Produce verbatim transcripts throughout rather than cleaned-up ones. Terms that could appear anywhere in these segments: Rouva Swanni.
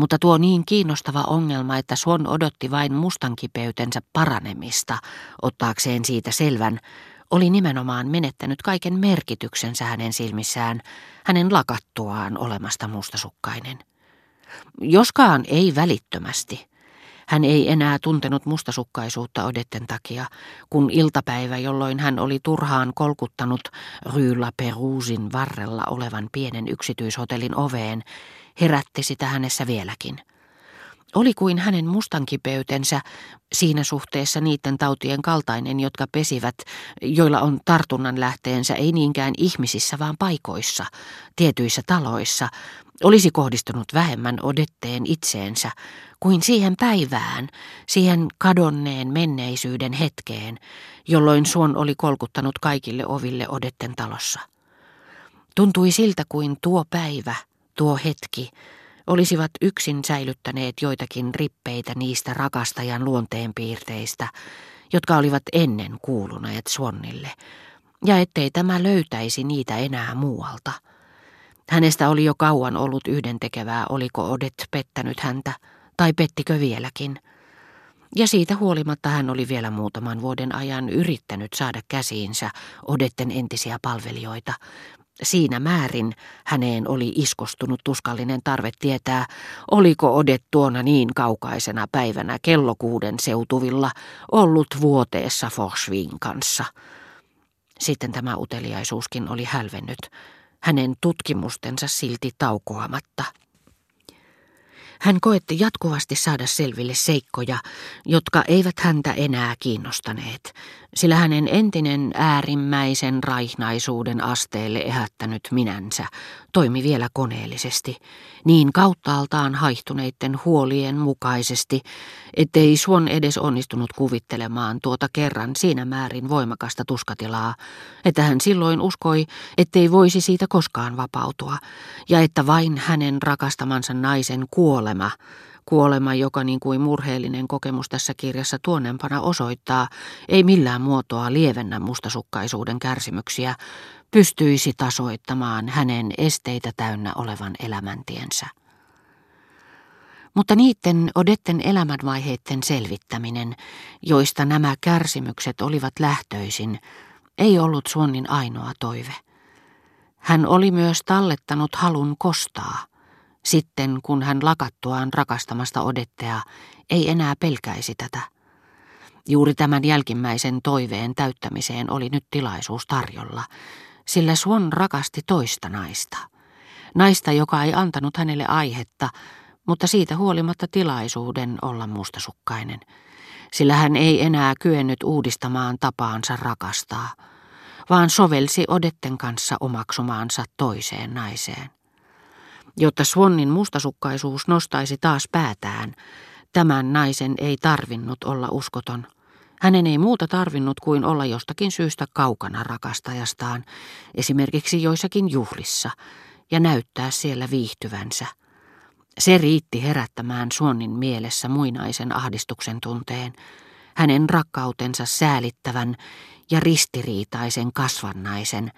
mutta tuo niin kiinnostava ongelma, että Swann odotti vain mustankipeytensä paranemista, ottaakseen siitä selvän, oli nimenomaan menettänyt kaiken merkityksensä hänen silmissään, hänen lakattuaan olemasta mustasukkainen. Joskaan ei välittömästi. Hän ei enää tuntenut mustasukkaisuutta odetten takia, kun iltapäivä, jolloin hän oli turhaan kolkuttanut Rue La Perousen varrella olevan pienen yksityishotellin oveen, herätti sitä hänessä vieläkin. Oli kuin hänen mustankipeytensä, siinä suhteessa niiden tautien kaltainen, jotka pesivät, joilla on tartunnan lähteensä ei niinkään ihmisissä, vaan paikoissa, tietyissä taloissa, olisi kohdistunut vähemmän odetteen itseensä kuin siihen päivään, siihen kadonneen menneisyyden hetkeen, jolloin Swann oli kolkuttanut kaikille oville odetten talossa. Tuntui siltä kuin tuo päivä, tuo hetki, olisivat yksin säilyttäneet joitakin rippeitä niistä rakastajan luonteenpiirteistä, jotka olivat ennen kuuluneet Swannille, ja ettei tämä löytäisi niitä enää muualta. Hänestä oli jo kauan ollut yhdentekevää, oliko Odette pettänyt häntä, tai pettikö vieläkin. Ja siitä huolimatta hän oli vielä muutaman vuoden ajan yrittänyt saada käsiinsä Odetten entisiä palvelijoita. Siinä määrin häneen oli iskostunut tuskallinen tarve tietää, oliko Odette tuona niin kaukaisena päivänä kello kuuden seutuvilla ollut vuoteessa Forsvin kanssa. Sitten tämä uteliaisuuskin oli hälvennyt, hänen tutkimustensa silti taukoamatta. Hän koetti jatkuvasti saada selville seikkoja, jotka eivät häntä enää kiinnostaneet, sillä hänen entinen äärimmäisen raihnaisuuden asteelle ehättänyt minänsä toimi vielä koneellisesti, niin kauttaaltaan haihtuneiden huolien mukaisesti, ettei Swann edes onnistunut kuvittelemaan tuota kerran siinä määrin voimakasta tuskatilaa, että hän silloin uskoi, ettei voisi siitä koskaan vapautua, ja että vain hänen rakastamansa naisen kuolema, Kuolema, joka niin kuin murheellinen kokemus tässä kirjassa tuonnempana osoittaa, ei millään muotoa lievennä mustasukkaisuuden kärsimyksiä, pystyisi tasoittamaan hänen esteitä täynnä olevan elämäntiensä. Mutta niiden Odetten elämänvaiheiden selvittäminen, joista nämä kärsimykset olivat lähtöisin, ei ollut Swannin ainoa toive. Hän oli myös tallettanut halun kostaa. Sitten, kun hän lakattuaan rakastamasta Odettea, ei enää pelkäisi tätä. Juuri tämän jälkimmäisen toiveen täyttämiseen oli nyt tilaisuus tarjolla, sillä Swann rakasti toista naista. Naista, joka ei antanut hänelle aihetta, mutta siitä huolimatta tilaisuuden olla mustasukkainen, sillä hän ei enää kyennyt uudistamaan tapaansa rakastaa, vaan sovelsi Odetten kanssa omaksumaansa toiseen naiseen. Jotta Swannin mustasukkaisuus nostaisi taas päätään, tämän naisen ei tarvinnut olla uskoton. Hänen ei muuta tarvinnut kuin olla jostakin syystä kaukana rakastajastaan, esimerkiksi joissakin juhlissa, ja näyttää siellä viihtyvänsä. Se riitti herättämään Swannin mielessä muinaisen ahdistuksen tunteen, hänen rakkautensa säälittävän ja ristiriitaisen kasvannaisen,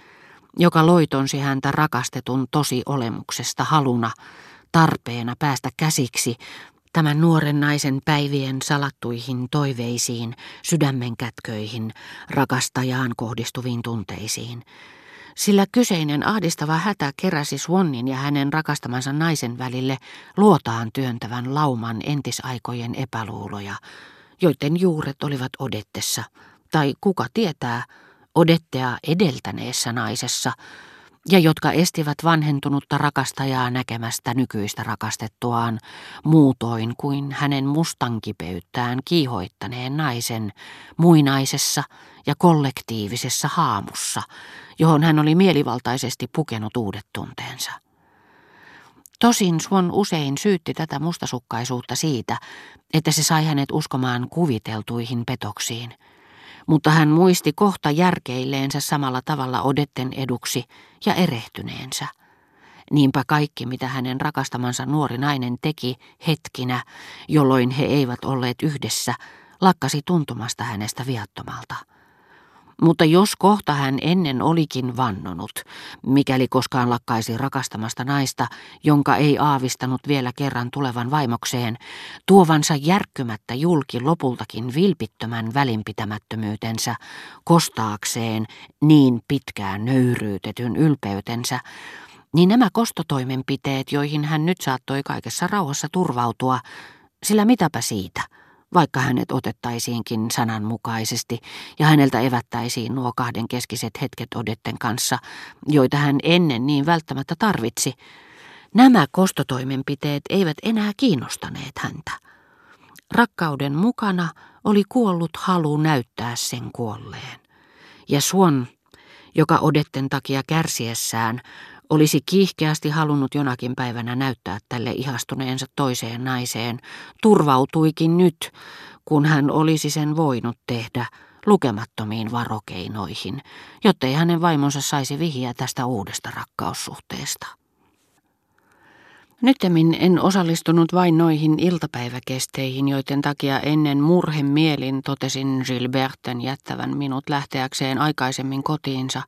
joka loitonsi häntä rakastetun tosi olemuksesta haluna, tarpeena päästä käsiksi tämän nuoren naisen päivien salattuihin toiveisiin, sydämenkätköihin, rakastajaan kohdistuviin tunteisiin. Sillä kyseinen ahdistava hätä keräsi Swannin ja hänen rakastamansa naisen välille luotaan työntävän lauman entisaikojen epäluuloja, joiden juuret olivat Odettessa, tai kuka tietää, Odettea edeltäneessä naisessa, ja jotka estivät vanhentunutta rakastajaa näkemästä nykyistä rakastettuaan muutoin kuin hänen mustankipeyttään kiihoittaneen naisen muinaisessa ja kollektiivisessa haamussa, johon hän oli mielivaltaisesti pukenut uudet tunteensa. Tosin Swann usein syytti tätä mustasukkaisuutta siitä, että se sai hänet uskomaan kuviteltuihin petoksiin, mutta hän muisti kohta järkeilleensä samalla tavalla Odetten eduksi ja erehtyneensä. Niinpä kaikki, mitä hänen rakastamansa nuori nainen teki hetkinä, jolloin he eivät olleet yhdessä, lakkasi tuntumasta hänestä viattomalta. Mutta jos kohta hän ennen olikin vannonut, mikäli koskaan lakkaisi rakastamasta naista, jonka ei aavistanut vielä kerran tulevan vaimokseen, tuovansa järkkymättä julki lopultakin vilpittömän välinpitämättömyytensä, kostaakseen niin pitkään nöyryytetyn ylpeytensä, niin nämä kostotoimenpiteet, joihin hän nyt saattoi kaikessa rauhassa turvautua, sillä mitäpä siitä, vaikka hänet otettaisiinkin sananmukaisesti ja häneltä evättäisiin nuo kahden keskiset hetket Odetten kanssa, joita hän ennen niin välttämättä tarvitsi, nämä kostotoimenpiteet eivät enää kiinnostaneet häntä. Rakkauden mukana oli kuollut halu näyttää sen kuolleen. Ja Swann, joka Odetten takia kärsiessään olisi kiihkeästi halunnut jonakin päivänä näyttää tälle ihastuneensa toiseen naiseen, turvautuikin nyt, kun hän olisi sen voinut tehdä, lukemattomiin varokeinoihin, jottei hänen vaimonsa saisi vihjeä tästä uudesta rakkaussuhteesta. Nyttemmin en osallistunut vain noihin iltapäiväkesteihin, joiden takia ennen murhemielin totesin Gilberten jättävän minut lähteäkseen aikaisemmin kotiinsa,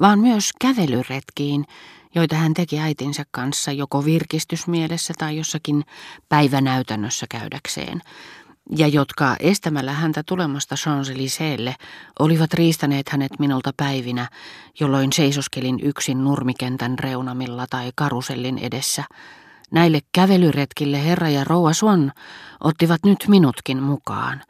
vaan myös kävelyretkiin, joita hän teki äitinsä kanssa joko virkistysmielessä tai jossakin päivänäytännössä käydäkseen, ja jotka estämällä häntä tulemasta Champs-Élysées'lle olivat riistäneet hänet minulta päivinä, jolloin seisoskelin yksin nurmikentän reunamilla tai karusellin edessä. Näille kävelyretkille herra ja rouva Swann ottivat nyt minutkin mukaan.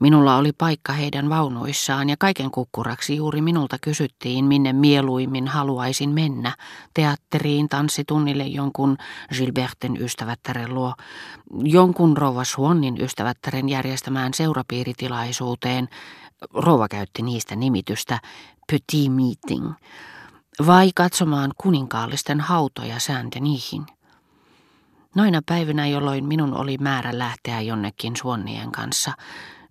Minulla oli paikka heidän vaunuissaan ja kaiken kukkuraksi juuri minulta kysyttiin, minne mieluimmin haluaisin mennä, teatteriin, tanssitunnille jonkun Gilberten ystävättären luo, jonkun rouva Swannin ystävättären järjestämään seurapiiritilaisuuteen, rouva käytti niistä nimitystä petit meeting, vai katsomaan kuninkaallisten hautoja Saint-Denishin. Noina päivinä, jolloin minun oli määrä lähteä jonnekin Swannien kanssa,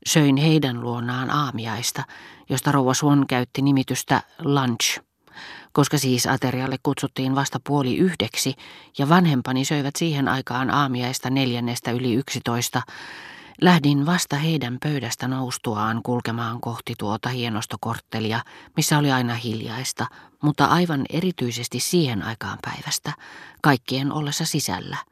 söin heidän luonaan aamiaista, josta rouva Swann käytti nimitystä lunch, koska siis aterialle kutsuttiin vasta puoli yhdeksi ja vanhempani söivät siihen aikaan aamiaista neljännestä yli yksitoista. Lähdin vasta heidän pöydästä noustuaan kulkemaan kohti tuota hienostokorttelia, missä oli aina hiljaista, mutta aivan erityisesti siihen aikaan päivästä, kaikkien ollessa sisällä,